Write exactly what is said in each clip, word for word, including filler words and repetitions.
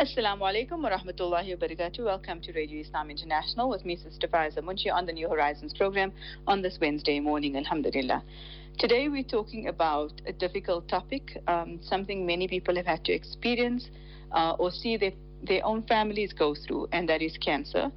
Assalamu alaikum wa rahmatullahi wa barakatuh. Welcome to Radio Islam International with me, Sister Faiza Munshi, on the New Horizons program on this Wednesday morning, alhamdulillah. Today we're talking about a difficult topic, um, something many people have had to experience uh, or see their, their own families go through, and that is cancer.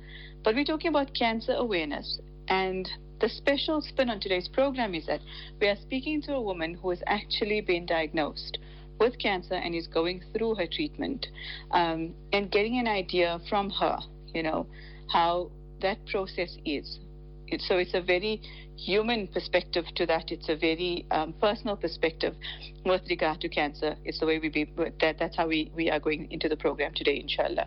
But we're talking about cancer awareness, and the special spin on today's program is that we are speaking to a woman who has actually been diagnosed with cancer and is going through her treatment, um, and getting an idea from her, you know, how that process is. It, so it's a very human perspective to that. It's a very um, personal perspective with regard to cancer. It's the way we be, that, that's how we, we are going into the program today, inshallah.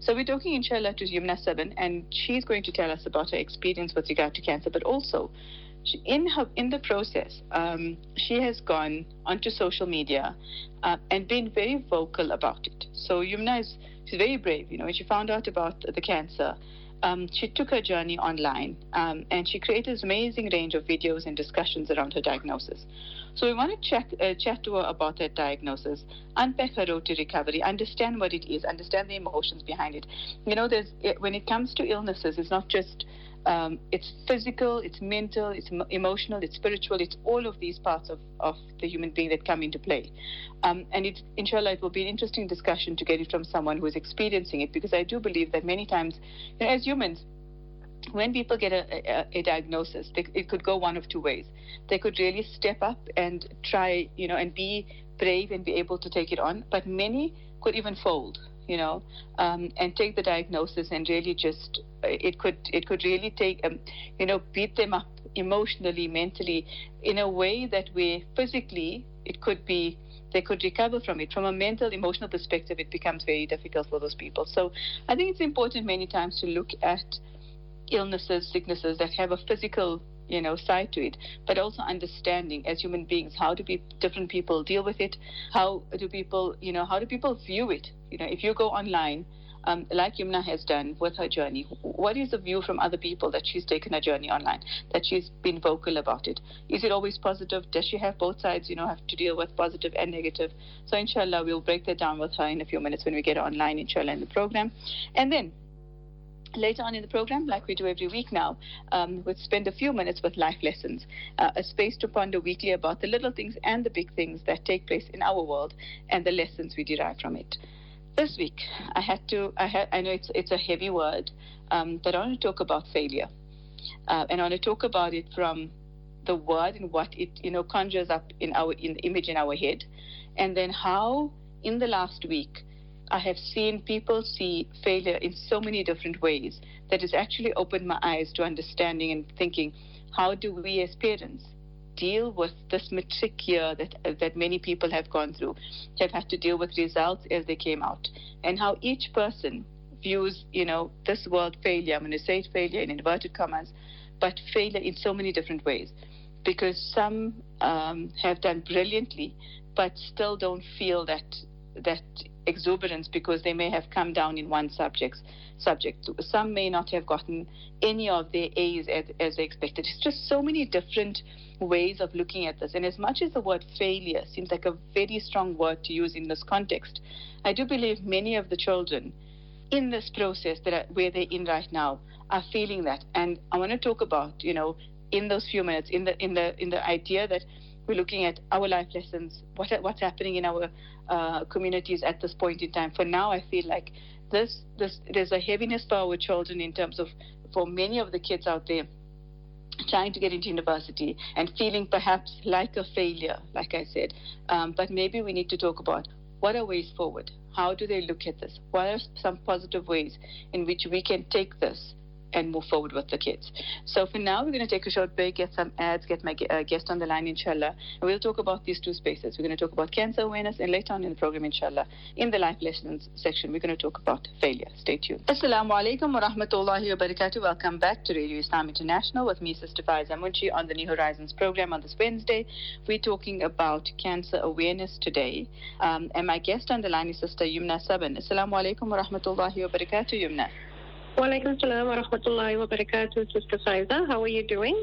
So we're talking, inshallah, to Yumna Saban, and she's going to tell us about her experience with regard to cancer, but also In her, in the process, um, she has gone onto social media uh, and been very vocal about it. So Yumna is she's very brave. You know, when she found out about the cancer, um, she took her journey online, um, and she created this amazing range of videos and discussions around her diagnosis. So we want to check, uh, chat to her about that diagnosis, unpack her road to recovery, understand what it is, understand the emotions behind it. You know, there's when it comes to illnesses, it's not just Um, it's physical, it's mental, it's emotional, it's spiritual, it's all of these parts of, of the human being that come into play. Um, and it's, inshallah, it will be an interesting discussion to get it from someone who is experiencing it, because I do believe that many times, you know, as humans, when people get a, a, a diagnosis, they, it could go one of two ways. They could really step up and try, you know, and be brave and be able to take it on, but many could even fold, you know, um, and take the diagnosis and really just, it could it could really take, um, you know, beat them up emotionally, mentally, in a way that we physically, it could be, they could recover from it. From a mental, emotional perspective, it becomes very difficult for those people. So I think it's important many times to look at illnesses, sicknesses that have a physical, you know, side to it, but also understanding as human beings, how do we, different people deal with it? How do people, you know, how do people view it? You know, if you go online, um, like Yumna has done with her journey, what is the view from other people that she's taken her journey online, that she's been vocal about it? Is it always positive? Does she have both sides, you know, have to deal with positive and negative? So inshallah, we'll break that down with her in a few minutes when we get online, inshallah, in the program. And then later on in the program, like we do every week now, um, we'll spend a few minutes with life lessons, uh, a space to ponder weekly about the little things and the big things that take place in our world and the lessons we derive from it. This week, I had to, I, had, I know it's it's a heavy word, um, but I want to talk about failure. Uh, and I want to talk about it from the word and what it, you know, conjures up in our in the image in our head. And then how, in the last week, I have seen people see failure in so many different ways that has actually opened my eyes to understanding and thinking, how do we as parents deal with this matric year that that many people have gone through, have had to deal with results as they came out, and how each person views, you know, this word failure. I'm going to say it failure in inverted commas, but failure in so many different ways, because some um, have done brilliantly, but still don't feel that that. exuberance, because they may have come down in one subjects subject. Some may not have gotten any of their A's as, as they expected. It's just so many different ways of looking at this. And as much as the word failure seems like a very strong word to use in this context, I do believe many of the children in this process that are, where they're in right now are feeling that. And I want to talk about, you know, in those few minutes, in the in the in the idea that we're looking at our life lessons, what what's happening in our uh, communities at this point in time. For now, I feel like this this there's a heaviness for our children in terms of, for many of the kids out there trying to get into university and feeling perhaps like a failure, like I said. Um, but maybe we need to talk about what are ways forward? How do they look at this? What are some positive ways in which we can take this and move forward with the kids? So for now, we're going to take a short break, get some ads, get my uh, guest on the line, inshallah. And we'll talk about these two spaces. We're going to talk about cancer awareness, and later on in the program, inshallah, in the life lessons section, we're going to talk about failure. Stay tuned. Assalamu alaikum wa rahmatullahi wa barakatuh. Welcome back to Radio Islam International with me, Sister Faiza Munshi, on the New Horizons program on this Wednesday. We're talking about cancer awareness today. Um, and my guest on the line is Sister Yumna Saban. Assalamu alaikum wa rahmatullahi wa barakatuh, Yumna. Wa alaikum salam wa rahmatullahi wa barakatuh, Sister Faiza. How are you doing?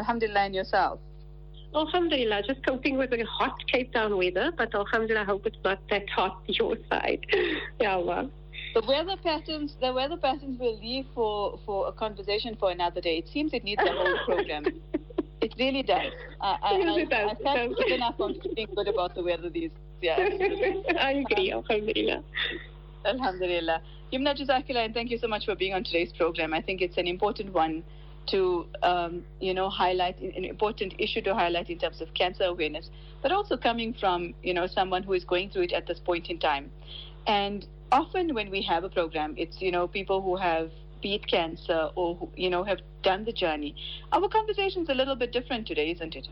Alhamdulillah, and yourself? Alhamdulillah, just coping with the hot Cape Town weather, but alhamdulillah, I hope it's not that hot your side. Ya Allah. The weather patterns, the weather patterns will leave for, for a conversation for another day. It seems it needs a whole program. It really does. Uh, I, yes, it does. I, I can't keep enough on speaking good about the weather these days. I agree, um, alhamdulillah. Alhamdulillah. Yumna, Jazakallah, and thank you so much for being on today's program. I think it's an important one to, um, you know, highlight, an important issue to highlight in terms of cancer awareness, but also coming from, you know, someone who is going through it at this point in time. And often when we have a program, it's, you know, people who have beat cancer or, who, you know, have done the journey. Our conversation's a little bit different today, isn't it?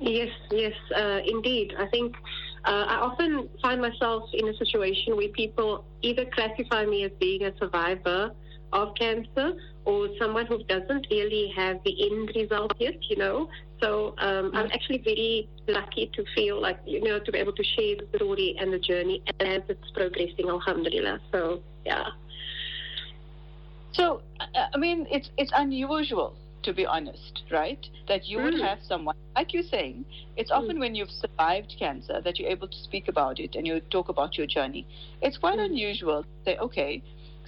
Yes, yes, uh, indeed. I think uh, I often find myself in a situation where people either classify me as being a survivor of cancer or someone who doesn't really have the end result yet, you know. So um, I'm actually very lucky to feel like, you know, to be able to share the story and the journey as it's progressing, alhamdulillah. So, yeah. So, I mean, it's it's unusual, to be honest, right? That you would mm. have someone, like you're saying, it's often mm. when you've survived cancer that you're able to speak about it and you talk about your journey. It's quite mm. unusual to say, okay,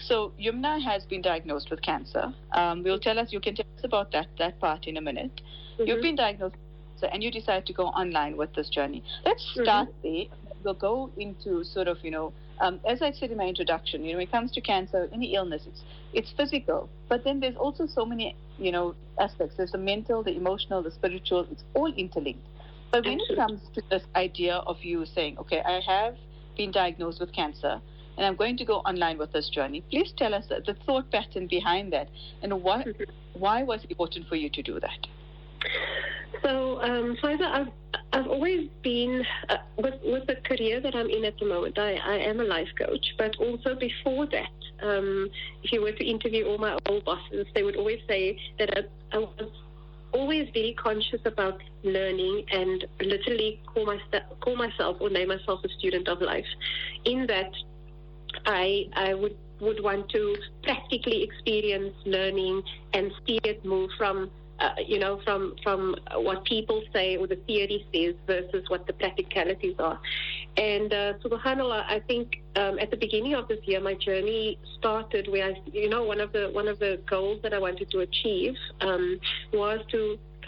so Yumna has been diagnosed with cancer. Um, we'll tell us, you can tell us about that, that part in a minute. Mm-hmm. You've been diagnosed with cancer and you decide to go online with this journey. Let's start mm-hmm. there. We'll go into sort of, you know, Um, as I said in my introduction, you know, when it comes to cancer, any illness, it's, it's physical. But then there's also so many, you know, aspects. There's the mental, the emotional, the spiritual. It's all interlinked. But when Absolutely. It comes to this idea of you saying, okay, I have been diagnosed with cancer and I'm going to go online with this journey, please tell us the thought pattern behind that and what, why was it important for you to do that? So, um, Faiza, I've, I've always been, uh, with, with the career that I'm in at the moment, I, I am a life coach. But also before that, um, if you were to interview all my old bosses, they would always say that I, I was always very conscious about learning and literally call, my, call myself or name myself a student of life. In that, I, I would, would want to practically experience learning and see it move from Uh, you know, from from what people say or the theory says versus what the practicalities are. And uh, subhanallah, I think um, at the beginning of this year, my journey started where I, you know, one of the one of the goals that I wanted to achieve um, was to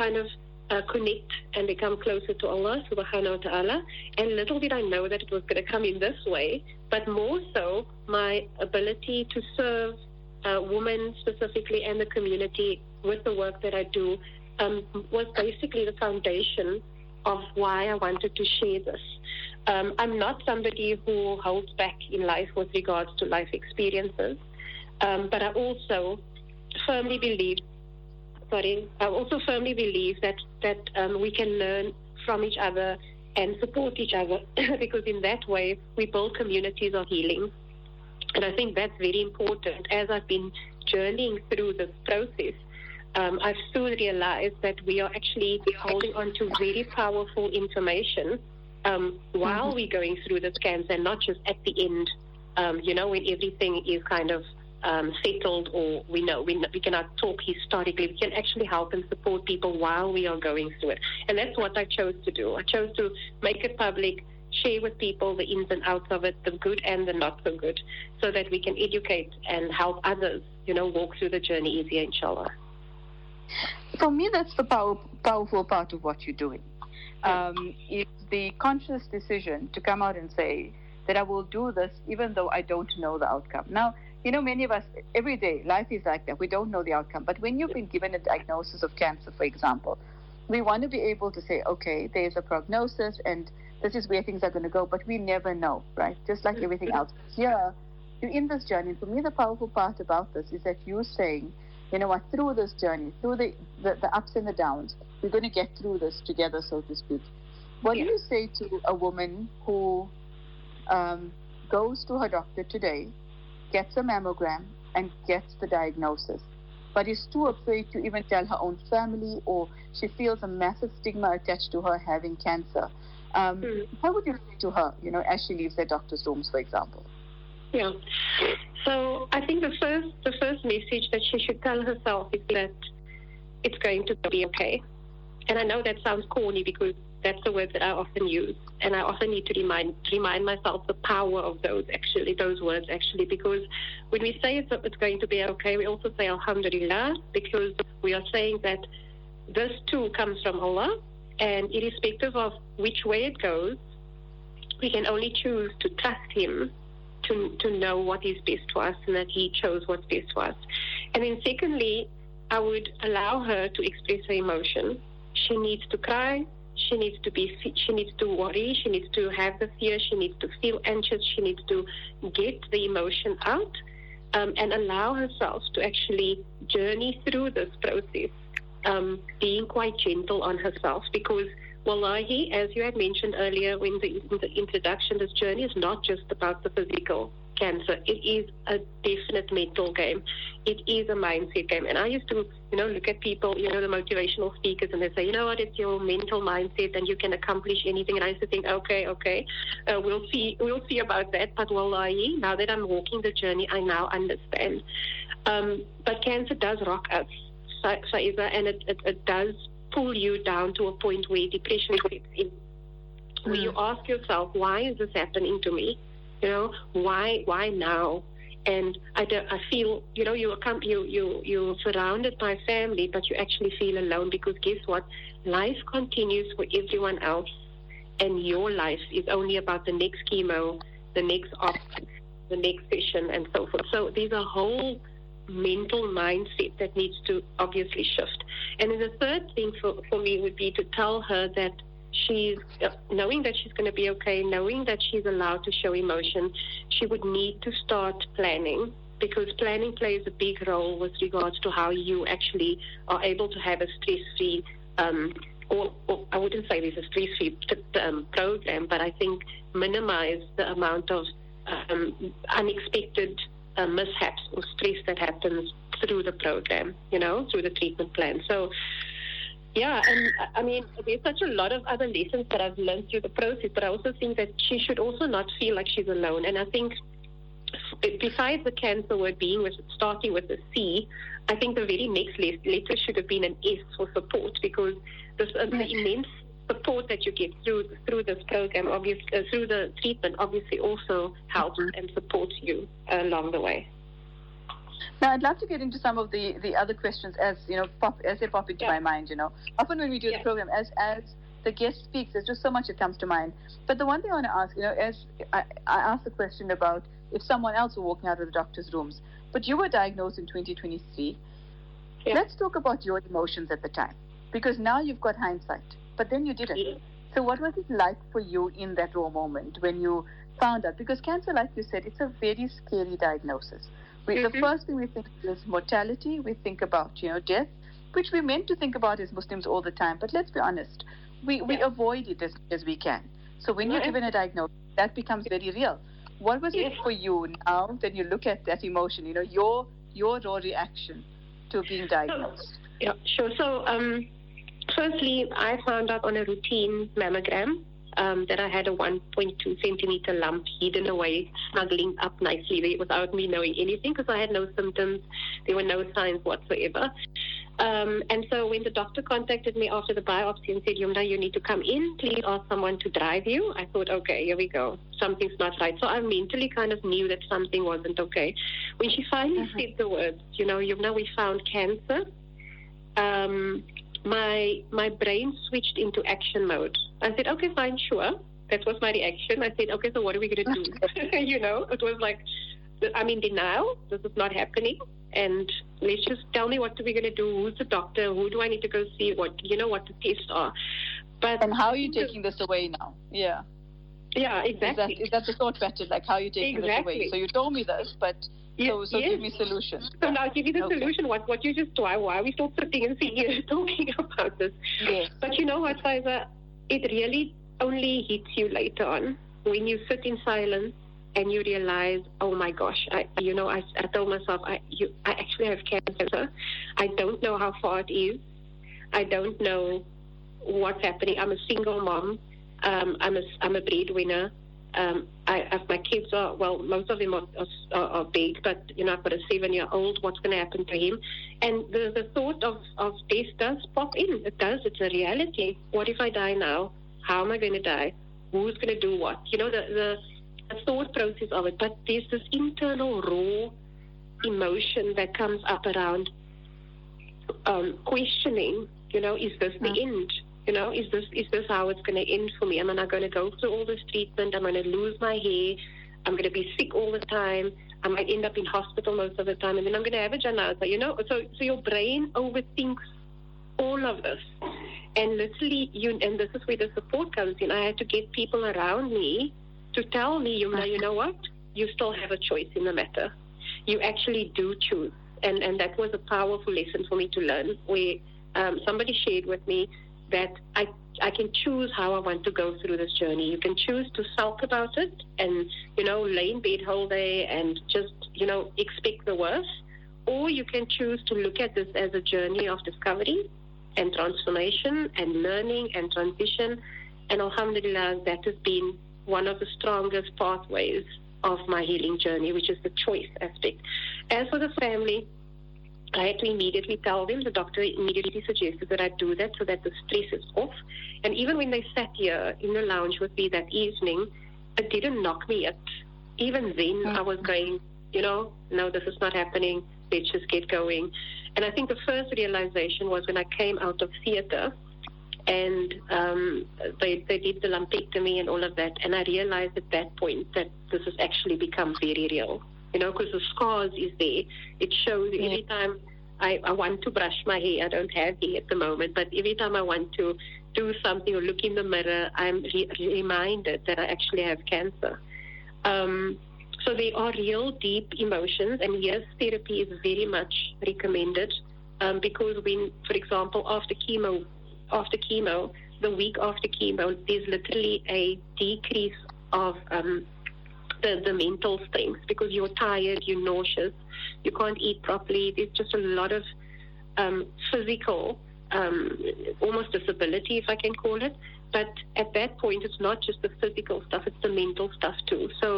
kind of uh, connect and become closer to Allah subhanahu wa ta'ala. And little did I know that it was going to come in this way, but more so my ability to serve uh, women specifically and the community with the work that I do um, was basically the foundation of why I wanted to share this. Um, I'm not somebody who holds back in life with regards to life experiences, um, but I also firmly believe, sorry, I also firmly believe that, that um, we can learn from each other and support each other because in that way we build communities of healing. And I think that's very important. As I've been journeying through this process, Um, I've soon realized that we are actually holding on to very powerful information um, while mm-hmm. we're going through this cancer, not just at the end, um, you know, when everything is kind of um, settled or we know we, we cannot talk historically. We can actually help and support people while we are going through it. And that's what I chose to do. I chose to make it public, share with people the ins and outs of it, the good and the not so good, so that we can educate and help others, you know, walk through the journey easier, inshallah. For me, that's the power, powerful part of what you're doing. Um, it's the conscious decision to come out and say that I will do this even though I don't know the outcome. Now, you know, many of us, every day, life is like that. We don't know the outcome. But when you've been given a diagnosis of cancer, for example, we want to be able to say, okay, there's a prognosis and this is where things are going to go, but we never know, right? Just like everything else. Yeah, you're in this journey. And for me, the powerful part about this is that you're saying, you know what, through this journey, through the, the, the ups and the downs, we're going to get through this together, so to speak. What yeah. do you say to a woman who um, goes to her doctor today, gets a mammogram, and gets the diagnosis, but is too afraid to even tell her own family, or she feels a massive stigma attached to her having cancer? Um, mm-hmm. What would you say to her, you know, as she leaves their doctor's rooms, for example? Yeah. So I think the first the first message that she should tell herself is that it's going to be okay. And I know that sounds corny because that's the word that I often use. And I often need to remind remind myself the power of those actually, those words actually, because when we say it's, it's going to be okay, we also say Alhamdulillah, because we are saying that this too comes from Allah, and irrespective of which way it goes, we can only choose to trust Him to to know what is best for us and that He chose what's best for us. And then secondly, I would allow her to express her emotion. She needs to cry. She needs to be. She needs to worry. She needs to have the fear. She needs to feel anxious. She needs to get the emotion out um, and allow herself to actually journey through this process, um, being quite gentle on herself. Because wallahi, as you had mentioned earlier, when the, in the introduction, this journey is not just about the physical cancer. It is a definite mental game. It is a mindset game. And I used to, you know, look at people, you know, the motivational speakers, and they say, you know what, it's your mental mindset and you can accomplish anything. And I used to think, okay, okay, uh, we'll see, we'll see about that. But wallahi, now that I'm walking the journey, I now understand. Um, but cancer does rock us, Faiza, and it, it, it does pull you down to a point where depression creeps in, where you ask yourself, why is this happening to me? You know, why why now? And I, do, I feel, you know, you are you, you, you're surrounded by family, but you actually feel alone, because guess what? Life continues for everyone else, and your life is only about the next chemo, the next op, the next session, and so forth. So there's a whole mental mindset that needs to obviously shift. And then the third thing for, for me would be to tell her that she's, uh, knowing that she's going to be okay, knowing that she's allowed to show emotion, she would need to start planning, because planning plays a big role with regards to how you actually are able to have a stress-free, um, or, or I wouldn't say there's a stress-free um, program, but I think minimize the amount of um, unexpected Uh, mishaps or stress that happens through the program, you know, through the treatment plan. So, yeah, and I mean, there's such a lot of other lessons that I've learned through the process, but I also think that she should also not feel like she's alone. And I think besides the cancer word being with, starting with a C, I think the very next letter should have been an S for support, because this uh, the immense support that you get through through this program, obviously uh, through the treatment, obviously also helps and supports you uh, along the way. Now, I'd love to get into some of the, the other questions as you know pop as they pop into yeah. my mind. You know, often when we do yeah. the program, as as the guest speaks, there's just so much that comes to mind. But the one thing I want to ask, you know, as I, I asked the question about if someone else were walking out of the doctor's rooms, but you were diagnosed in twenty twenty-three. Yeah. Let's talk about your emotions at the time, because now you've got hindsight. But then you didn't. Yeah. So what was it like for you in that raw moment when you found out? Because cancer, like you said, it's a very scary diagnosis. We, mm-hmm. The first thing we think is mortality. We think about, you know, death, which we're meant to think about as Muslims all the time. But let's be honest, we, yeah. we avoid it as, as we can. So when yeah. you're given a diagnosis, that becomes very real. What was yeah. it for you now that you look at that emotion, you know, your your raw reaction to being diagnosed? Yeah, sure. So... um. Firstly, I found out on a routine mammogram um, that I had a one point two centimeter lump hidden away, snuggling up nicely without me knowing anything, because I had no symptoms. There were no signs whatsoever. Um, and so when the doctor contacted me after the biopsy and said, Yumna, you need to come in, please ask someone to drive you, I thought, okay, here we go. Something's not right. So I mentally kind of knew that something wasn't okay. When she finally uh-huh. said the words, you know, Yumna, we found cancer, um... my my brain switched into action mode. I said, okay, fine, sure. That was my reaction. I said, okay, so what are we going to do? You know, it was like, I'm in denial. This is not happening. And let's just tell me what are we going to do? Who's the doctor? Who do I need to go see? What, you know, what the tests are. But and how are you taking this away now? Yeah. Yeah, exactly. Is that, is that the thought pattern? Like, how are you taking exactly. this away? So you told me this, but... So, so yes. give me solutions. So now give me the okay. solution. What what you just why why are we still sitting and sitting here talking about this? Yes. But you know what, Faiza? It really only hits you later on when you sit in silence and you realize, oh my gosh, I you know I, I told myself I you, I actually have cancer. I don't know how far it is. I don't know what's happening. I'm a single mom. Um, I'm a I'm a breadwinner. Um, I have my kids are well, most of them are, are, are big, but you know I've got a seven-year-old. What's going to happen to him? And the the thought of, of death does pop in. It does. It's a reality. What if I die now? How am I going to die? Who's going to do what? You know the, the the thought process of it. But there's this internal raw emotion that comes up around um, questioning. You know, is this the yeah. end? You know, is this is this how it's going to end for me? Am I not going to go through all this treatment? I'm going to lose my hair. I'm going to be sick all the time. I might end up in hospital most of the time, and then I'm going to have a janaza. You know, so so your brain overthinks all of this, and literally, you and this is where the support comes in. I had to get people around me to tell me, you know, you know what? You still have a choice in the matter. You actually do choose, and and that was a powerful lesson for me to learn. Where um, somebody shared with me that I, I can choose how I want to go through this journey. You can choose to sulk about it and, you know, lay in bed whole day and just, you know, expect the worst. Or you can choose to look at this as a journey of discovery and transformation and learning and transition. And alhamdulillah, that has been one of the strongest pathways of my healing journey, which is the choice aspect. As for the family, I had to immediately tell them, the doctor immediately suggested that I do that so that the stress is off. And even when they sat here in the lounge with me that evening, it didn't knock me yet. Even then, mm-hmm. I was going, you know, no, this is not happening. Let's just get going. And I think the first realization was when I came out of theater and um, they, they did the lumpectomy and all of that. And I realized at that point that this has actually become very real. You know, because the scars is there. It shows yeah. every time I, I want to brush my hair. I don't have hair at the moment, but every time I want to do something or look in the mirror, I'm re- reminded that I actually have cancer. Um, so they are real deep emotions, and yes, therapy is very much recommended um, because when, for example, after chemo, after chemo, the week after chemo, there's literally a decrease of um The, the mental things, because you're tired, you're nauseous, you can't eat properly. There's just a lot of um, physical, um, almost disability, if I can call it. But at that point, it's not just the physical stuff, it's the mental stuff too. So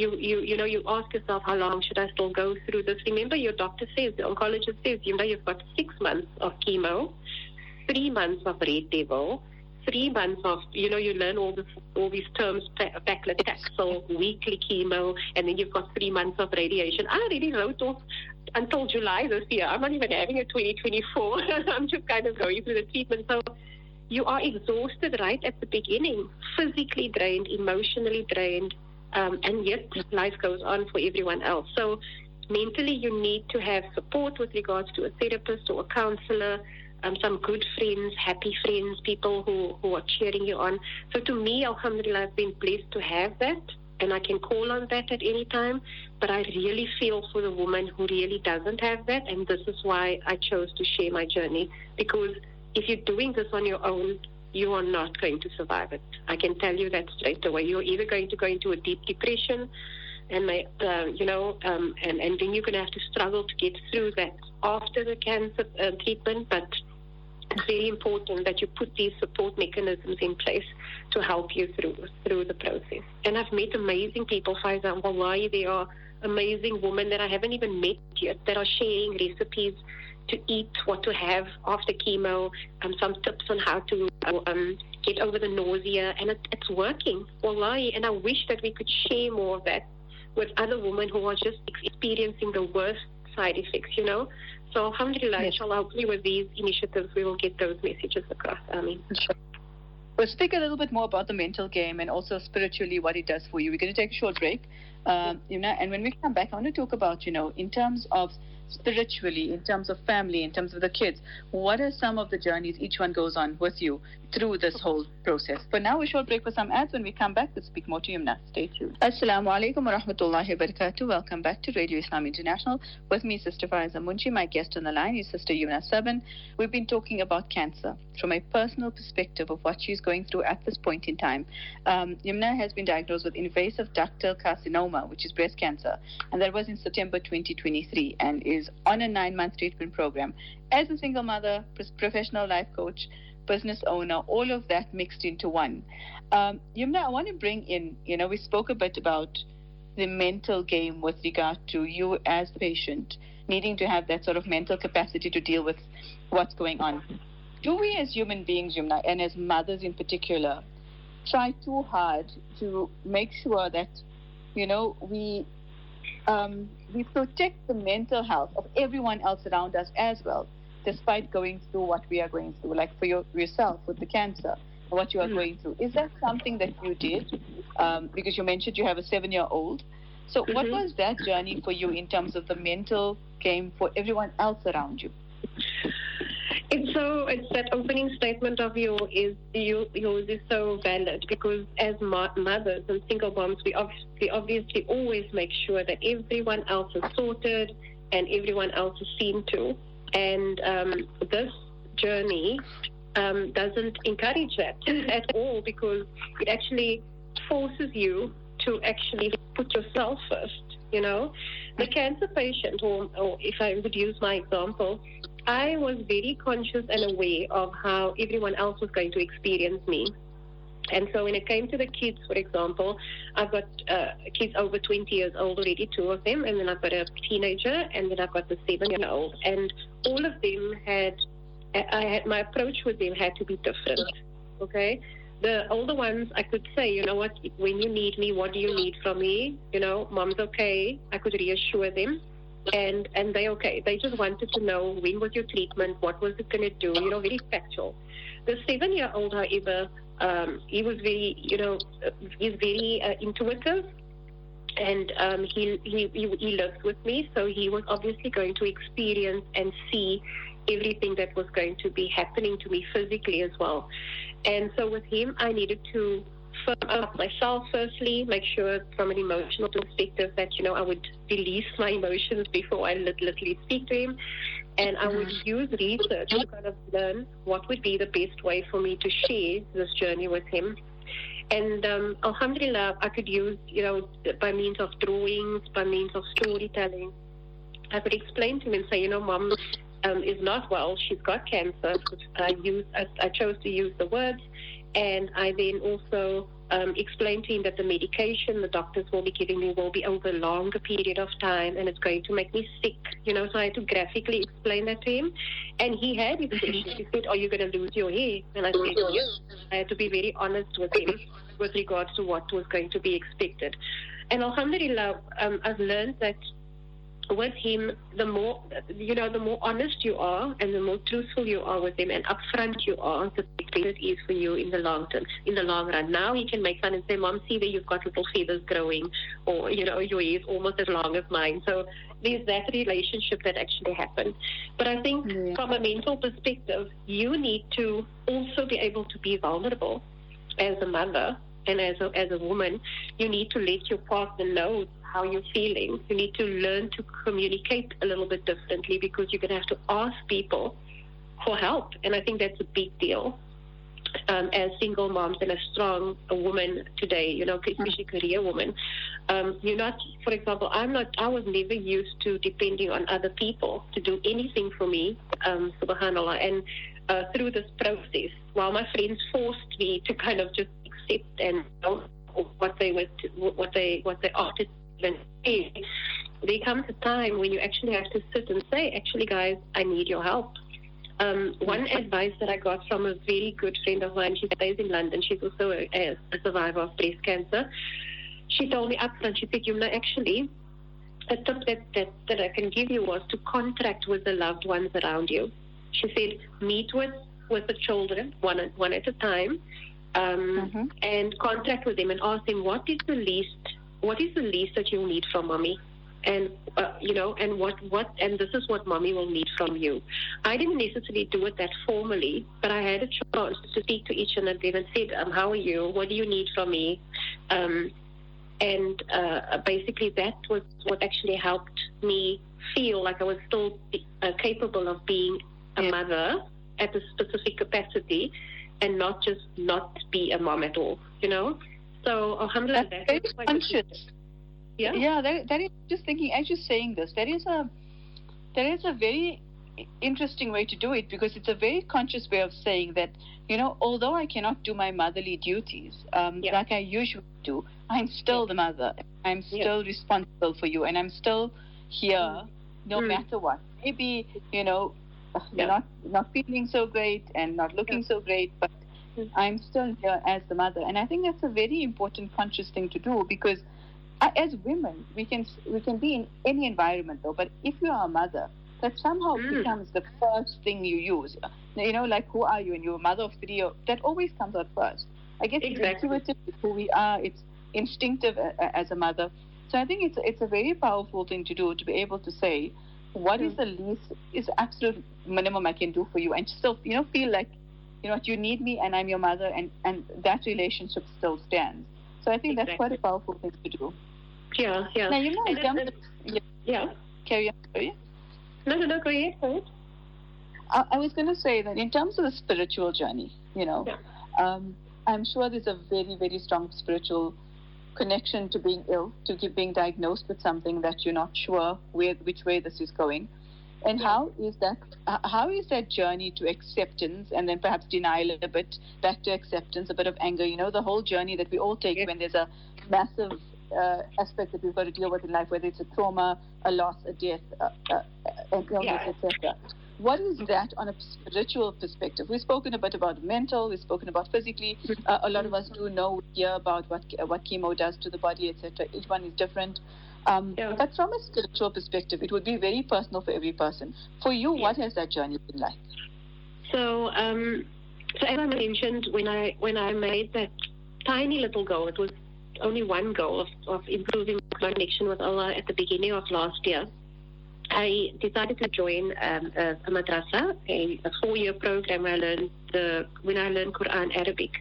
you, you, you know, you ask yourself, how long should I still go through this? Remember, your doctor says, the oncologist says, you know, you've got six months of chemo, three months of red devil, three months of, you know, you learn all this, all these terms, paclitaxel, weekly chemo, and then you've got three months of radiation. I already wrote off until July this year. I'm not even having a twenty twenty-four. I'm just kind of going through the treatment. So you are exhausted right at the beginning, physically drained, emotionally drained, um, and yet life goes on for everyone else. So mentally you need to have support with regards to a therapist or a counselor, Um, some good friends, happy friends, people who, who are cheering you on. So to me, alhamdulillah, I've been blessed to have that, and I can call on that at any time. But I really feel for the woman who really doesn't have that, and this is why I chose to share my journey. Because if you're doing this on your own, you are not going to survive it. I can tell you that straight away. You're either going to go into a deep depression, and my, uh, you know, um, and, and then you're going to have to struggle to get through that after the cancer uh, treatment, but it's very important that you put these support mechanisms in place to help you through through the process. And I've met amazing people, Faiza, and wallahi, they are amazing women that I haven't even met yet that are sharing recipes to eat, what to have after chemo, um, some tips on how to um, get over the nausea. And it, it's working, wallahi. And I wish that we could share more of that with other women who are just experiencing the worst side effects, you know. So alhamdulillah, yes. Inshallah, hopefully with these initiatives we will get those messages across. I mean, sure. We'll speak a little bit more about the mental game and also spiritually what it does for you. We're going to take a short break, um, you know, and when we come back, I want to talk about, you know, in terms of spiritually, in terms of family, in terms of the kids, what are some of the journeys each one goes on with you through this whole process? But now, a short break for some ads. When we come back, we'll speak more to Yumna. Stay tuned. Assalamu alaikum wa rahmatullahi wa barakatuh. Welcome back to Radio Islam International. With me, Sister Faiza Munshi. My guest on the line is Sister Yumna Saban. We've been talking about cancer from a personal perspective of what she's going through at this point in time. Um, Yumna has been diagnosed with invasive ductal carcinoma, which is breast cancer, and that was in September twenty twenty-three, and is on a nine-month treatment program. As a single mother, professional life coach, business owner, all of that mixed into one. Um, Yumna, I want to bring in, you know, we spoke a bit about the mental game with regard to you as the patient needing to have that sort of mental capacity to deal with what's going on. Do we as human beings, Yumna, and as mothers in particular, try too hard to make sure that, you know, we um, we protect the mental health of everyone else around us as well, despite going through what we are going through, like for your, yourself with the cancer, what you are going through? Is that something that you did? Um, because you mentioned you have a seven-year-old. So mm-hmm. what was that journey for you in terms of the mental game for everyone else around you? It's so, it's that opening statement of you is you, yours is so valid, because as ma- mothers and single moms, we obviously, obviously always make sure that everyone else is sorted and everyone else is seen to. And um, this journey um, doesn't encourage that at all, because it actually forces you to actually put yourself first, you know. The cancer patient, or, or if I would use my example, I was very conscious and aware of how everyone else was going to experience me. And so when it came to the kids, for example, I've got uh, kids over twenty years old already, two of them, and then I've got a teenager, and then I've got the seven-year-old. And all of them had, I had my approach with them had to be different, okay? The older ones, I could say, you know what, when you need me, what do you need from me? You know, mom's okay. I could reassure them. And and they okay. They just wanted to know, when was your treatment, what was it going to do, you know, very factual. The seven-year-old, however, um, he was very, you know, he's very uh, intuitive, and um, he, he he he lives with me, so he was obviously going to experience and see everything that was going to be happening to me physically as well. And so with him, I needed to firm up myself firstly, make sure from an emotional perspective that, you know, I would release my emotions before I literally speak to him. And I would use research to kind of learn what would be the best way for me to share this journey with him. And um, alhamdulillah, I could use, you know, by means of drawings, by means of storytelling, I could explain to him and say, you know, mom um, is not well, she's got cancer. I, use, I, I chose to use the words. And I then also um, explained to him that the medication the doctors will be giving me will be over a longer period of time, and it's going to make me sick, you know. So I had to graphically explain that to him. And he had his questions. He said, are you going to lose your hair? And I said, yes. I had to be very honest with him with regards to what was going to be expected. And alhamdulillah, um, I've learned that with him, the more, you know, the more honest you are and the more truthful you are with him and upfront you are, the better it is for you in the long term, in the long run. Now he can make fun and say, mom, see where you've got little feathers growing, or, you know, your hair is almost as long as mine. So there's that relationship that actually happened. But I think yeah. from a mental perspective, you need to also be able to be vulnerable as a mother and as a, as a woman. You need to let your partner know how you're feeling. You need to learn to communicate a little bit differently, because you're going to have to ask people for help. And I think that's a big deal um, as single moms and a strong a woman today, you know, especially career woman. Um, you're not, for example, I'm not, I was never used to depending on other people to do anything for me, um, subhanAllah. And uh, through this process, while my friends forced me to kind of just accept and know what they were, to, what they, what they opted. And there comes a time when you actually have to sit and say, actually, guys, I need your help. Um, one advice that I got from a very good friend of mine, she stays in London, she's also a, a survivor of breast cancer. She told me up front, she said, you know, actually, a tip that, that, that I can give you was to contract with the loved ones around you. She said, meet with, with the children, one, one at a time, um, mm-hmm. and contract with them and ask them, what is the least... what is the least that you'll need from mommy? And, uh, you know, and what, what, and this is what mommy will need from you. I didn't necessarily do it that formally, but I had a chance to speak to each and every one and said, um, how are you? What do you need from me? Um, and uh, basically that was what actually helped me feel like I was still uh, capable of being a mother at a specific capacity and not just not be a mom at all, you know? So, alhamdulillah, that's very that conscious. Yeah, yeah. That, that is just thinking, as you're saying this, there is a, there is a very interesting way to do it, because it's a very conscious way of saying that, you know, although I cannot do my motherly duties um, yeah. like I usually do, I'm still yeah. the mother. I'm still yeah. responsible for you, and I'm still here mm. no mm. matter what. Maybe, you know, yeah. not not feeling so great and not looking yeah. so great, but mm. I'm still here as the mother. And I think that's a very important conscious thing to do, because as women, we can we can be in any environment, though, but if you are a mother, that somehow mm. becomes the first thing you use. You know, like, who are you? And you're a mother of three. Or, that always comes out first. I guess exactly. it's intuitive who we are. It's instinctive as a mother. So I think it's, it's a very powerful thing to do, to be able to say, what mm. is the least, is the absolute minimum I can do for you? And still, you know, feel like, you know, you need me and I'm your mother, and, and that relationship still stands. So I think exactly. that's quite a powerful thing to do. Yeah, yeah. Now, you know, and, and, and, yeah. yeah. Carry on, sorry. No, no, no, go ahead, go ahead. I, I was going to say that in terms of the spiritual journey, you know, yeah. um, I'm sure there's a very, very strong spiritual connection to being ill, to keep being diagnosed with something that you're not sure where, which way this is going. And yeah. how is that How is that journey to acceptance, and then perhaps denial a bit, back to acceptance, a bit of anger, you know, the whole journey that we all take yeah. when there's a massive Uh, aspect that we've got to deal with in life, whether it's a trauma, a loss, a death, uh, uh, an illness, yeah. et cetera. What is that on a spiritual perspective? We've spoken a bit about mental, we've spoken about physically. Uh, a lot of us do know, hear about what what chemo does to the body, et cetera. Each one is different. Um, yeah. But from a spiritual perspective, it would be very personal for every person. For you, yeah. what has that journey been like? So, um, so as I mentioned, when I when I made that tiny little goal, it was only one goal of, of improving my connection with Allah at the beginning of last year. I decided to join um, a, a madrasa, a, a four-year program where I learned the, when I learned Quran Arabic.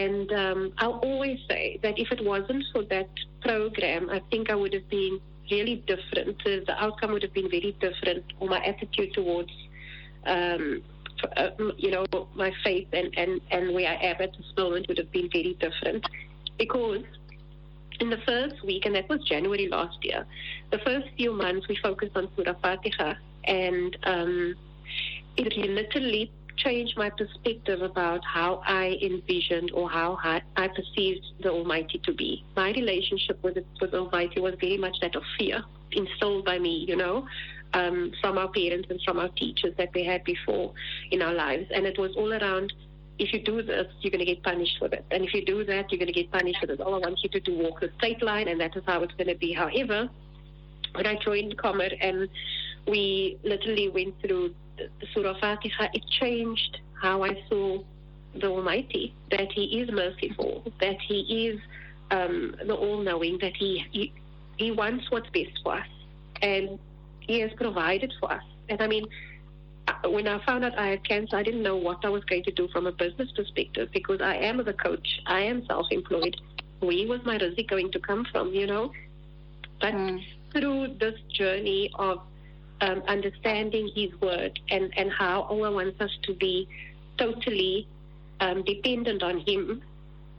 And um, I'll always say that if it wasn't for that program, I think I would have been really different. The outcome would have been very different, or my attitude towards, um, uh, you know, my faith and, and, and where I am at this moment would have been very different. Because in the first week, and that was January last year, the first few months we focused on Surah Fatihah, and um, it literally changed my perspective about how I envisioned or how I perceived the Almighty to be. My relationship with, it, with the Almighty was very much that of fear, instilled by me, you know, um, from our parents and from our teachers that we had before in our lives. And it was all around, if you do this, you're going to get punished for it. And if you do that, you're going to get punished for it. All I want you to do, walk the straight line, and that is how it's going to be. However, when I joined Qamar and we literally went through the Surah Fatiha, it changed how I saw the Almighty, that He is merciful, that He is um, the all-knowing, that he, he He wants what's best for us, and He has provided for us. And I mean, when I found out I had cancer, I didn't know what I was going to do from a business perspective, because I am the coach. I am self-employed. Where was my rizq going to come from, you know? But mm. through this journey of um, understanding His word and, and how Allah wants us to be totally um, dependent on Him,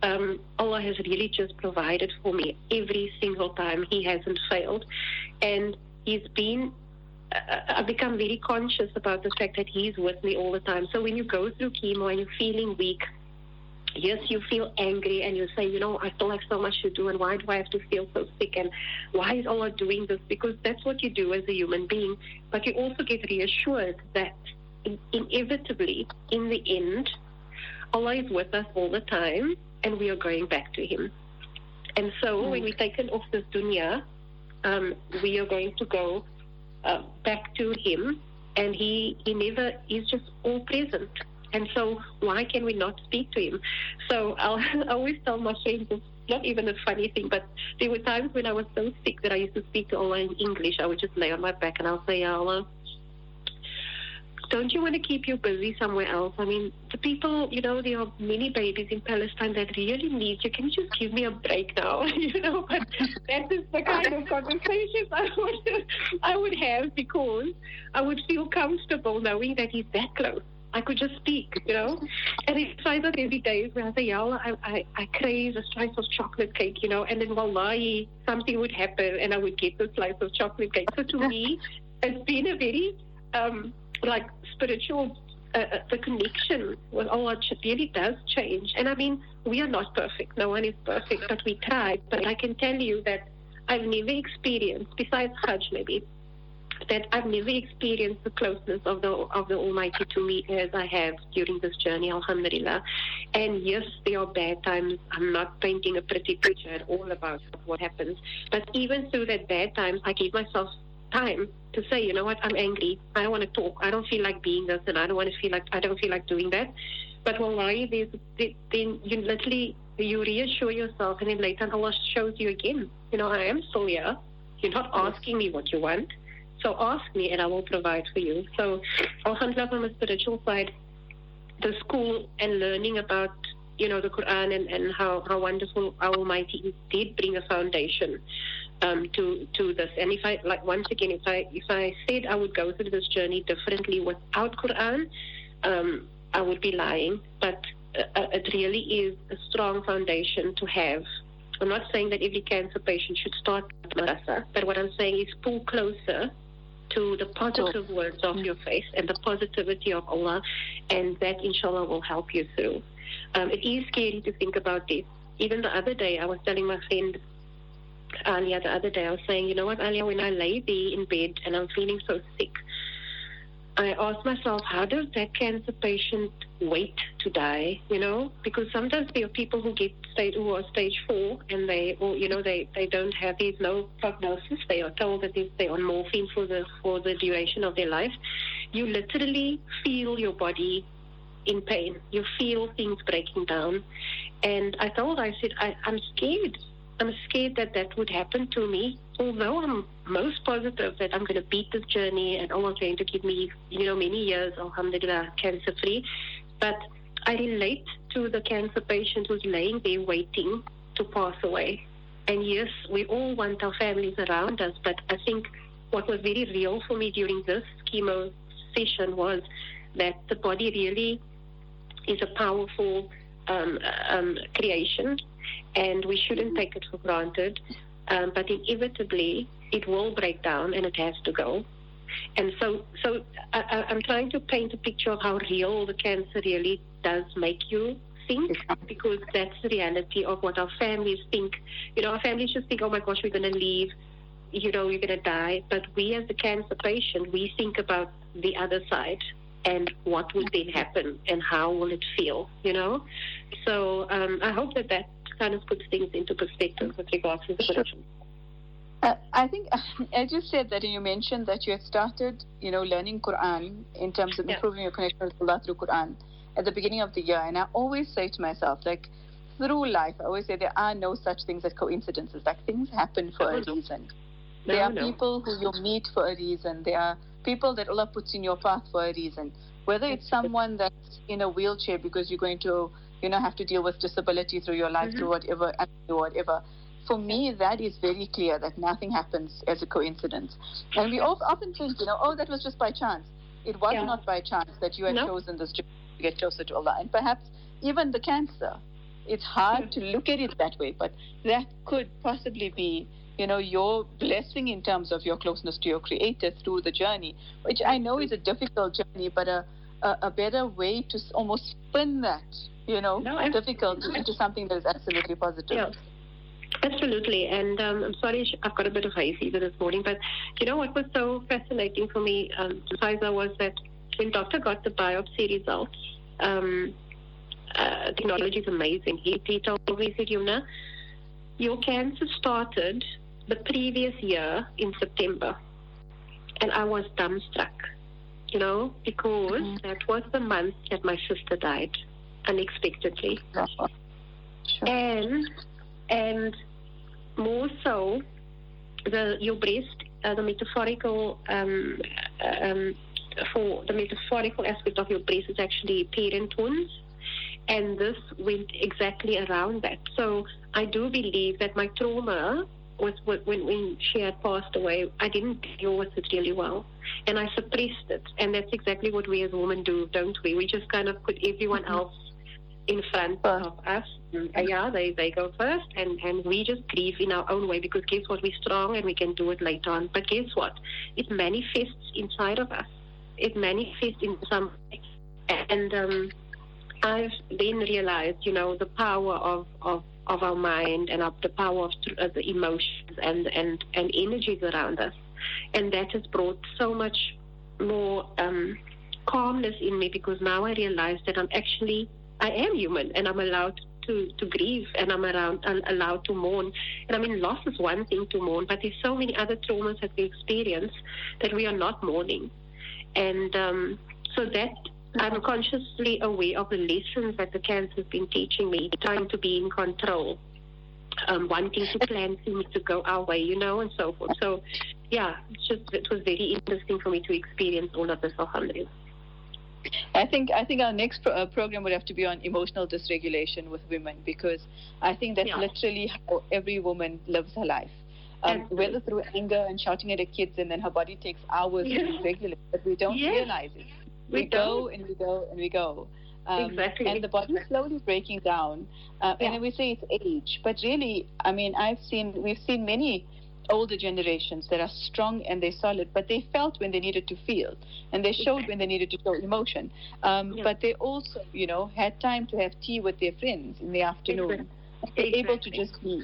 um, Allah has really just provided for me every single time. He hasn't failed. And He's been... I've become very conscious about the fact that He's with me all the time. So when you go through chemo and you're feeling weak, yes, you feel angry and you say, you know, I still have so much to do, and why do I have to feel so sick, and why is Allah doing this? Because that's what you do as a human being. But you also get reassured that inevitably, in the end, Allah is with us all the time, and we are going back to Him. And so mm. when we're taken off this dunya, um, we are going to go Uh, back to Him, and he, he never is just all present. And so why can we not speak to Him? So I'll, I always tell my friends, it's not even a funny thing, but there were times when I was so sick that I used to speak to Allah in English. I would just lay on my back and I'll say, Ya Allah, don't you want to keep you busy somewhere else? I mean, the people, you know, there are many babies in Palestine that really need you. Can you just give me a break now? You know, but that is the kind of conversations I would, I would have, because I would feel comfortable knowing that He's that close. I could just speak, you know. And it's like that every day where I say, yeah, I, I, I crave a slice of chocolate cake, you know, and then wallahi, something would happen and I would get the slice of chocolate cake. So to me, it's been a very... um, like spiritual, uh, the connection with Allah really does change. And I mean, we are not perfect. No one is perfect, but we try. But I can tell you that I've never experienced, besides Hajj maybe, that I've never experienced the closeness of the of the Almighty to me as I have during this journey, alhamdulillah. And yes, there are bad times. I'm not painting a pretty picture at all about what happens. But even through that bad times, I give myself time to say, you know what, I'm angry. I don't want to talk. I don't feel like being this, and I don't want to feel like I don't feel like doing that. But wallahi, there's, then you literally you reassure yourself, and then later on Allah shows you again. You know, I am still here. You're not asking me what you want. So ask me and I will provide for you. So alhamdulillah, from a spiritual side, the school and learning about, you know, the Quran and, and how, how wonderful our Almighty did bring a foundation um, to to this. And if I, like once again, if I if I said I would go through this journey differently without Quran, um, I would be lying. But uh, it really is a strong foundation to have. I'm not saying that every cancer patient should start with madrasa, but what I'm saying is pull closer to the positive words of your faith and the positivity of Allah, and that inshallah will help you through. Um, it is scary to think about this. Even the other day I was telling my friend Alia, the other day I was saying, you know what Alia, when I lay there in bed and I'm feeling so sick, I asked myself, how does that cancer patient wait to die, you know? Because sometimes there are people who get stage, who are stage four, and they, or, you know, they, they don't have, there's no prognosis. They are told that they're on morphine for the for the duration of their life. You literally feel your body in pain. You feel things breaking down. And I told, I said, I, I'm scared. I'm scared that that would happen to me, although I'm most positive that I'm going to beat this journey and Allah's going to give me, you know, many years, alhamdulillah, cancer-free. But I relate to the cancer patient who's laying there waiting to pass away. And yes, we all want our families around us, but I think what was very real for me during this chemo session was that the body really is a powerful um, um, creation, and we shouldn't take it for granted, um, but inevitably it will break down and it has to go. And so so I, I'm trying to paint a picture of how real the cancer really does make you think, because that's the reality of what our families think. You know, our families just think, oh my gosh, we're going to leave, you know, we're going to die. But we as the cancer patient, we think about the other side and what would then happen and how will it feel, you know. So um, I hope that that kind of puts things into perspective with regards to the production. Uh, I think, uh, as you said that, and you mentioned that you had started, you know, learning Quran in terms of improving yeah. your connection with Allah through Quran at the beginning of the year. And I always say to myself, like, through life, I always say there are no such things as coincidences. Like, things happen for no, a reason. No, there are no. people who you meet for a reason. There are people that Allah puts in your path for a reason. Whether it's someone that's in a wheelchair because you're going to, you know, have to deal with disability through your life, mm-hmm. through whatever, through whatever. For me, that is very clear that nothing happens as a coincidence. And we often think, you know, oh, that was just by chance. It was yeah. not by chance that you had no. chosen this journey to get closer to Allah. And perhaps even the cancer, it's hard to look at it that way, but that could possibly be, you know, your blessing in terms of your closeness to your Creator through the journey, which I know is a difficult journey, but a, a, a better way to almost spin that, you know, no, difficult into something that is absolutely positive. Yeah. Absolutely. And um, I'm sorry, I've got a bit of high fever this morning, but you know what was so fascinating for me, um, Faiza, was that when doctor got the biopsy results, um, uh, technology is amazing. He, he told me, he said, Yumna, your cancer started the previous year in September. And I was dumbstruck, you know, because mm-hmm. that was the month that my sister died unexpectedly. Sure. And... And more so, the your breast, uh, the metaphorical um, um, for the metaphorical aspect of your breast is actually parent wounds, and this went exactly around that. So I do believe that my trauma was when when she had passed away. I didn't deal with it really well, and I suppressed it. And that's exactly what we as women do, don't we? We just kind of put everyone mm-hmm. else in front of us. Yeah, they, they go first, and, and we just grieve in our own way, because guess what, we're strong and we can do it later on. But guess what, it manifests inside of us. it manifests in some way. And um, I've then realized, you know, the power of, of, of our mind and of the power of uh, the emotions and, and, and energies around us. And that has brought so much more um, calmness in me, because now I realize that I'm actually, I am human, and I'm allowed to, to grieve, and I'm around, I'm allowed to mourn. And I mean, loss is one thing to mourn, but there's so many other traumas that we experience that we are not mourning. And um, so that I'm consciously aware of the lessons that the cancer has been teaching me, trying to be in control, um, wanting to plan things to go our way, you know, and so forth. So, yeah, it's just, it was very interesting for me to experience all of this, alhamdulillah. I think I think our next pro- uh, program would have to be on emotional dysregulation with women, because I think that's yeah. literally how every woman lives her life. Um, whether through anger and shouting at her kids, and then her body takes hours yeah. to regulate, but we don't yeah. realize it. We, we go and we go and we go. Um, exactly. And the body is slowly breaking down. Uh, yeah. And then we say it's age, but really, I mean, I've seen, we've seen many older generations that are strong and they're solid, but they felt when they needed to feel, and they showed okay. when they needed to show emotion. Um, yeah. But they also, you know, had time to have tea with their friends in the afternoon. Exactly. They're able to just be.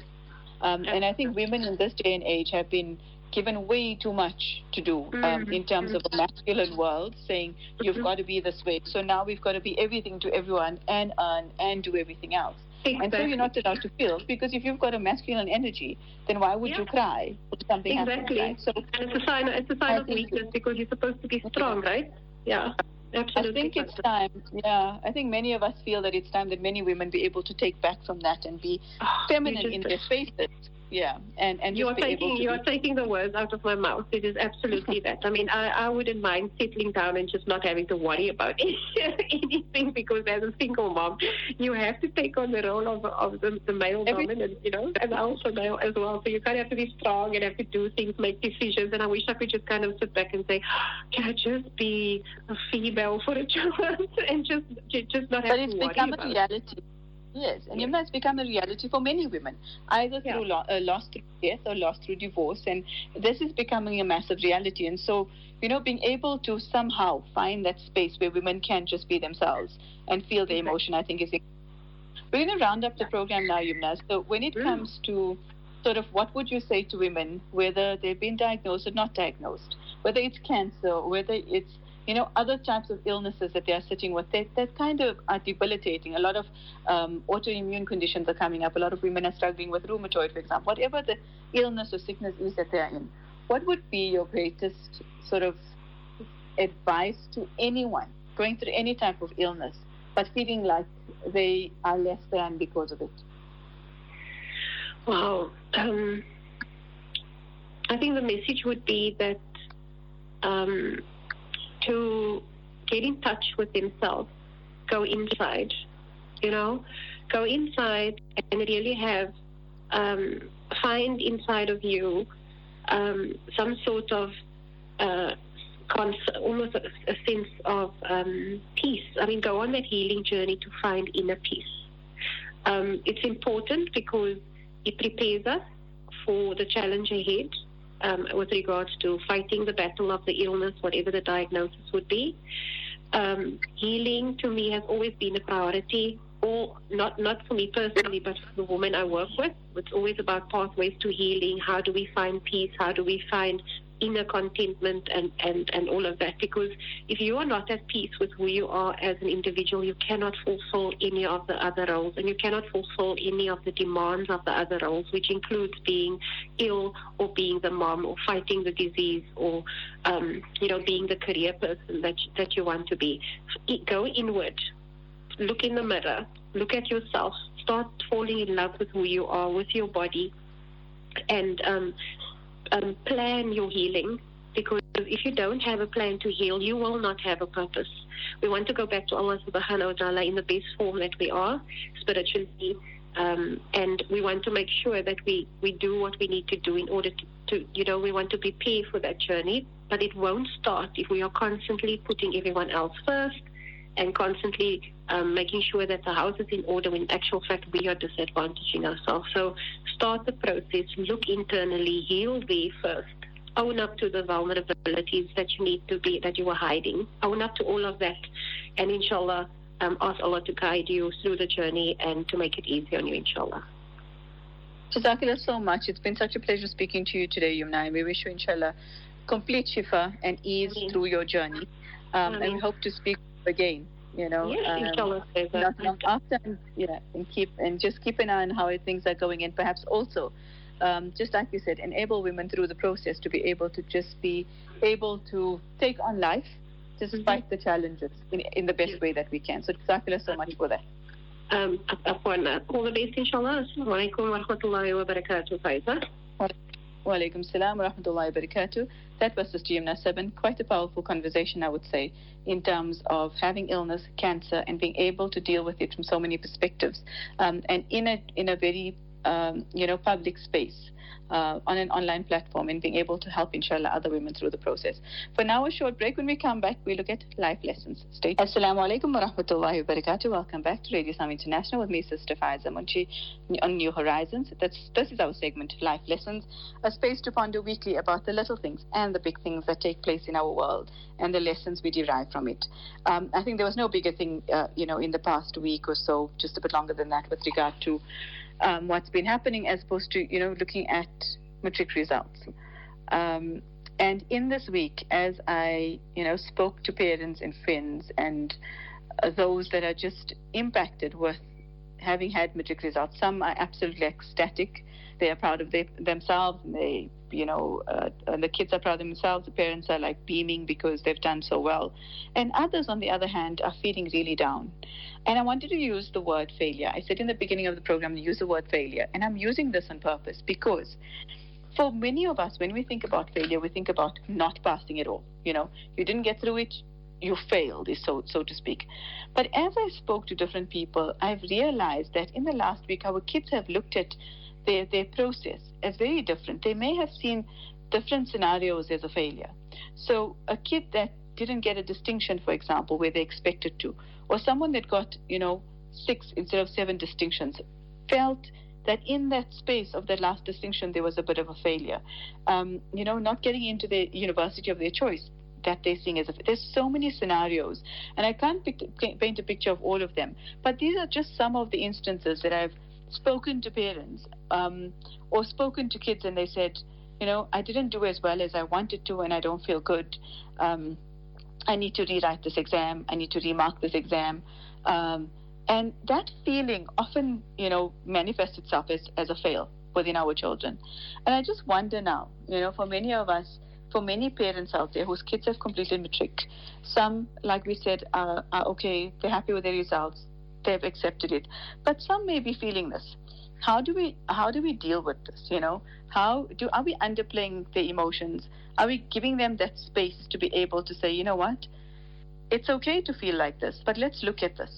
Um, and I think women in this day and age have been given way too much to do um, mm-hmm. in terms of a masculine world, saying you've mm-hmm. got to be this way. So now we've got to be everything to everyone and earn and do everything else. Exactly. And so you're not allowed to feel, because if you've got a masculine energy, then why would yeah. you cry if something exactly. happens? Right? So and it's a sign, it's a sign of weakness, because you're supposed to be strong, right? Yeah, absolutely. I think it's time. Yeah, I think many of us feel that it's time that many women be able to take back from that and be oh, feminine in their faces. Yeah, and and you are taking you are taking the words out of my mouth. It is absolutely that. I mean, I, I wouldn't mind settling down and just not having to worry about anything, because as a single mom, you have to take on the role of of the, the male dominant, you know, and also male as well. So you kind of have to be strong and have to do things, make decisions. And I wish I could just kind of sit back and say, can I just be a female for a child and just just not have but to worry about it? But it's become a reality. Yes, and Yumna, it's become a reality for many women, either through yeah. lo- uh, loss through death or loss through divorce, and this is becoming a massive reality. And so, you know, being able to somehow find that space where women can just be themselves and feel the emotion, I think is... We're going to round up the program now, Yumna. So when it mm. comes to sort of what would you say to women, whether they've been diagnosed or not diagnosed, whether it's cancer, whether it's, you know, other types of illnesses that they are sitting with, that, that kind of are debilitating. A lot of um, autoimmune conditions are coming up. A lot of women are struggling with rheumatoid, for example. Whatever the illness or sickness is that they are in, what would be your greatest sort of advice to anyone going through any type of illness but feeling like they are less than because of it? Wow. Um, I think the message would be that... Um, to get in touch with themselves, go inside, you know, go inside and really have, um, find inside of you um, some sort of uh, cons- almost a, a sense of um, peace. I mean, go on that healing journey to find inner peace. Um, it's important because it prepares us for the challenge ahead. Um, with regards to fighting the battle of the illness, whatever the diagnosis would be. Um, healing, to me, has always been a priority, or not, not for me personally, but for the women I work with. It's always about pathways to healing. How do we find peace? How do we find inner contentment and, and, and all of that? Because if you are not at peace with who you are as an individual, you cannot fulfill any of the other roles, and you cannot fulfill any of the demands of the other roles, which includes being ill or being the mom or fighting the disease or, um, you know, being the career person that, that you want to be. Go inward. Look in the mirror. Look at yourself. Start falling in love with who you are, with your body, and um Um, plan your healing, because if you don't have a plan to heal, you will not have a purpose. We want to go back to Allah subhanahu wa ta'ala in the best form that we are spiritually, um, and we want to make sure that we, we do what we need to do in order to, to, you know, we want to prepare for that journey, but it won't start if we are constantly putting everyone else first and constantly um, making sure that the house is in order, when in actual fact we are disadvantaging ourselves. So start the process, look internally, heal there first, Own up to the vulnerabilities that you need to be, that you were hiding. Own up to all of that, and inshallah, um, ask Allah to guide you through the journey and to make it easy on you, inshallah. Jazakallah so much. It's been such a pleasure speaking to you today, Yumna. And we wish you, inshallah, complete shifa and ease Amen. Through your journey. Um, and we hope to speak again. You know, yes, um, inshallah, not long after. Yeah, and keep and just keep an eye on how things are going, and perhaps also. Um, just like you said, enable women through the process to be able to just be able to take on life despite mm-hmm. the challenges in, in the best yes. way that we can. So, Jazakallah so much for that. Um, all the best, inshallah. Assalamu alaikum wa rahmatullahi wa barakatuh, Faiza. Wa alaikum salam wa rahmatullahi wa barakatuh. That was Sister Yumna Saban. Quite a powerful conversation, I would say, in terms of having illness, cancer, and being able to deal with it from so many perspectives. Um, and in a, in a very Um, you know, public space uh, on an online platform, and being able to help, inshallah, other women through the process. For now, a short break. When we come back, we look at life lessons. Stay tuned. Assalamu alaikum wa rahmatullahi wa barakatuh. Welcome back to Radio Islam International with me, Sister Faiza Munshi, on New Horizons. That's, this is our segment, Life Lessons, a space to ponder weekly about the little things and the big things that take place in our world and the lessons we derive from it. Um, I think there was no bigger thing, uh, you know, in the past week or so, just a bit longer than that, with regard to Um, what's been happening, as opposed to, you know, looking at matric results. Um, and in this week, as I, you know, spoke to parents and friends and uh, those that are just impacted with having had matric results, some are absolutely ecstatic. They are proud of they, themselves. And they, you know, uh, and the kids are proud of themselves. The parents are like beaming because they've done so well. And others, on the other hand, are feeling really down. And I wanted to use the word failure. I said in the beginning of the program, use the word failure. And I'm using this on purpose because for many of us, when we think about failure, we think about not passing at all. You know, you didn't get through it, you failed, so so to speak. But as I spoke to different people, I've realized that in the last week, our kids have looked at Their, their process is very different. They may have seen different scenarios as a failure. So a kid that didn't get a distinction, for example, where they expected to, or someone that got, you know, six instead of seven distinctions, felt that in that space of that last distinction, there was a bit of a failure. Um, you know, not getting into the university of their choice that they're seeing as a failure. There's so many scenarios, and I can't pic- paint a picture of all of them. But these are just some of the instances that I've spoken to parents um, or spoken to kids, and they said, you know, I didn't do as well as I wanted to, and I don't feel good. Um, I need to rewrite this exam. I need to remark this exam. Um, and that feeling often, you know, manifests itself as, as a fail within our children. And I just wonder now, you know, for many of us, for many parents out there whose kids have completed matric, some, like we said, are, are okay, they're happy with their results. They've accepted it, but some may be feeling this. How do we how do we deal with this? You know, how do are we underplaying the emotions? Are we giving them that space to be able to say, you know what, it's okay to feel like this, but let's look at this.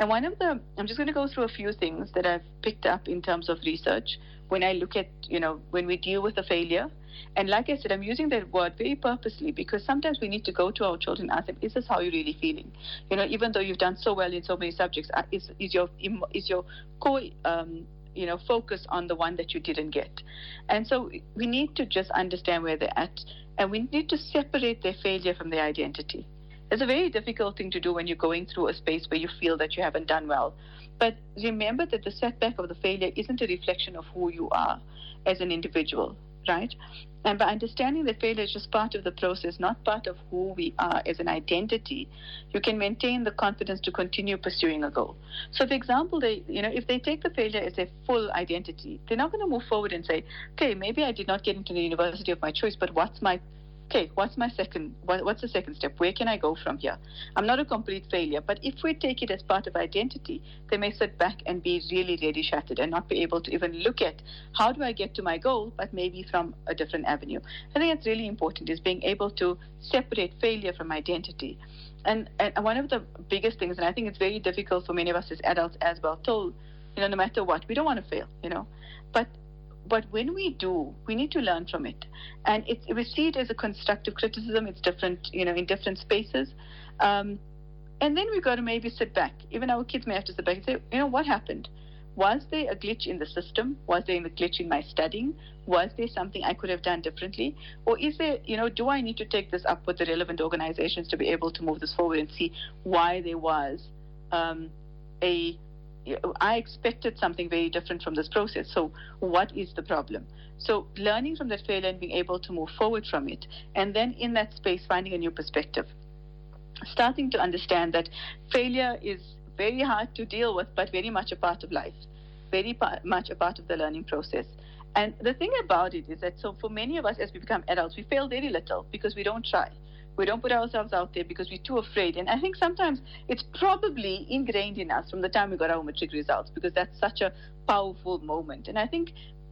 And one of the I'm just going to go through a few things that I've picked up in terms of research when I look at, you know, when we deal with a failure. And like I said, I'm using that word very purposely because sometimes we need to go to our children and ask them, is this how you're really feeling? You know, even though you've done so well in so many subjects, is, is your is your core, um, you know, focus on the one that you didn't get? And so we need to just understand where they're at, and we need to separate their failure from their identity. It's a very difficult thing to do when you're going through a space where you feel that you haven't done well. But remember that the setback of the failure isn't a reflection of who you are as an individual, right? And by understanding that failure is just part of the process, not part of who we are as an identity, you can maintain the confidence to continue pursuing a goal. So, for example, they, you know, if they take the failure as a full identity, they're not going to move forward and say, okay, maybe I did not get into the university of my choice, but what's my Okay, what's my second, what, what's the second step? Where can I go from here? I'm not a complete failure, but if we take it as part of identity, they may sit back and be really, really shattered and not be able to even look at how do I get to my goal, but maybe from a different avenue. I think that's really important, is being able to separate failure from identity. And, and one of the biggest things, and I think it's very difficult for many of us as adults as well, told, you know, no matter what, we don't want to fail, you know, but But when we do, we need to learn from it. And it's, we see it as a constructive criticism. It's different, you know, in different spaces. Um, and then we've got to maybe sit back. Even our kids may have to sit back and say, you know, what happened? Was there a glitch in the system? Was there a glitch in my studying? Was there something I could have done differently? Or is there, you know, do I need to take this up with the relevant organizations to be able to move this forward and see why there was um, a, I expected something very different from this process. So what is the problem? So learning from that failure and being able to move forward from it. And then in that space, finding a new perspective. Starting to understand that failure is very hard to deal with, but very much a part of life, very pa- much a part of the learning process. And the thing about it is that, so for many of us, as we become adults, we fail very little because we don't try. We don't put ourselves out there because we're too afraid. And I think sometimes it's probably ingrained in us from the time we got our matric results, because that's such a powerful moment. And I think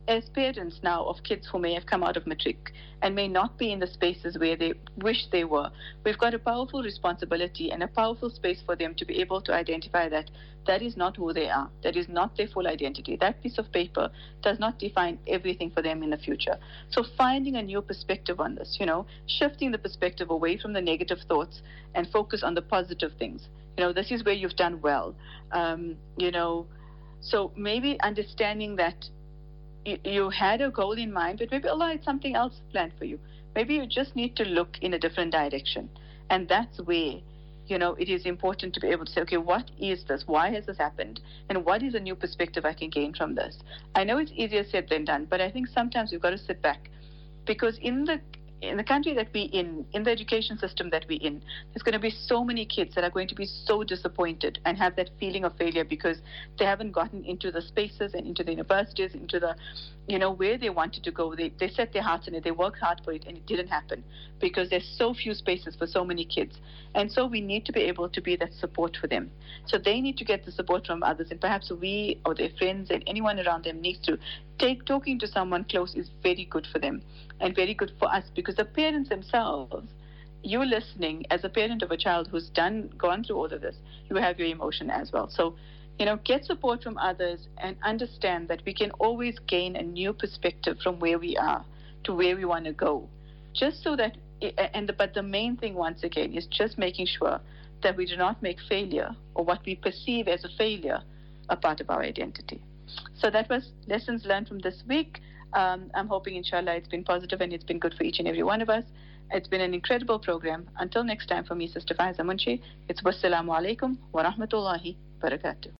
as parents now of kids who may have come out of matric and may not be in the spaces where they wish they were, we've got a powerful responsibility and a powerful space for them to be able to identify that that is not who they are, that is not their full identity. That piece of paper does not define everything for them in the future. So finding a new perspective on this, you know, shifting the perspective away from the negative thoughts and focus on the positive things. You know, this is where you've done well. Um, you know, so maybe understanding that you had a goal in mind, but maybe Allah had something else planned for you. Maybe you just need to look in a different direction. And that's where, you know, it is important to be able to say, okay, what is this? Why has this happened? And what is a new perspective I can gain from this? I know it's easier said than done, but I think sometimes we've got to sit back. Because in the in the country that we're in, in the education system that we're in, there's going to be so many kids that are going to be so disappointed and have that feeling of failure because they haven't gotten into the spaces and into the universities, into the, you know, where they wanted to go. They they set their hearts in it, they worked hard for it, and it didn't happen because there's so few spaces for so many kids. And so we need to be able to be that support for them. So they need to get the support from others, and perhaps we or their friends and anyone around them needs to take talking to someone close is very good for them and very good for us, because the parents themselves, you listening as a parent of a child who's done gone through all of this, you have your emotion as well. So, you know, get support from others and understand that we can always gain a new perspective from where we are to where we want to go. Just so that, and the, but the main thing once again is just making sure that we do not make failure or what we perceive as a failure a part of our identity. So that was lessons learned from this week. Um, I'm hoping, inshallah, it's been positive and it's been good for each and every one of us. It's been an incredible program. Until next time, for me, Sister Faiza Munshi, it's wassalamu alaikum wa rahmatullahi barakatuh.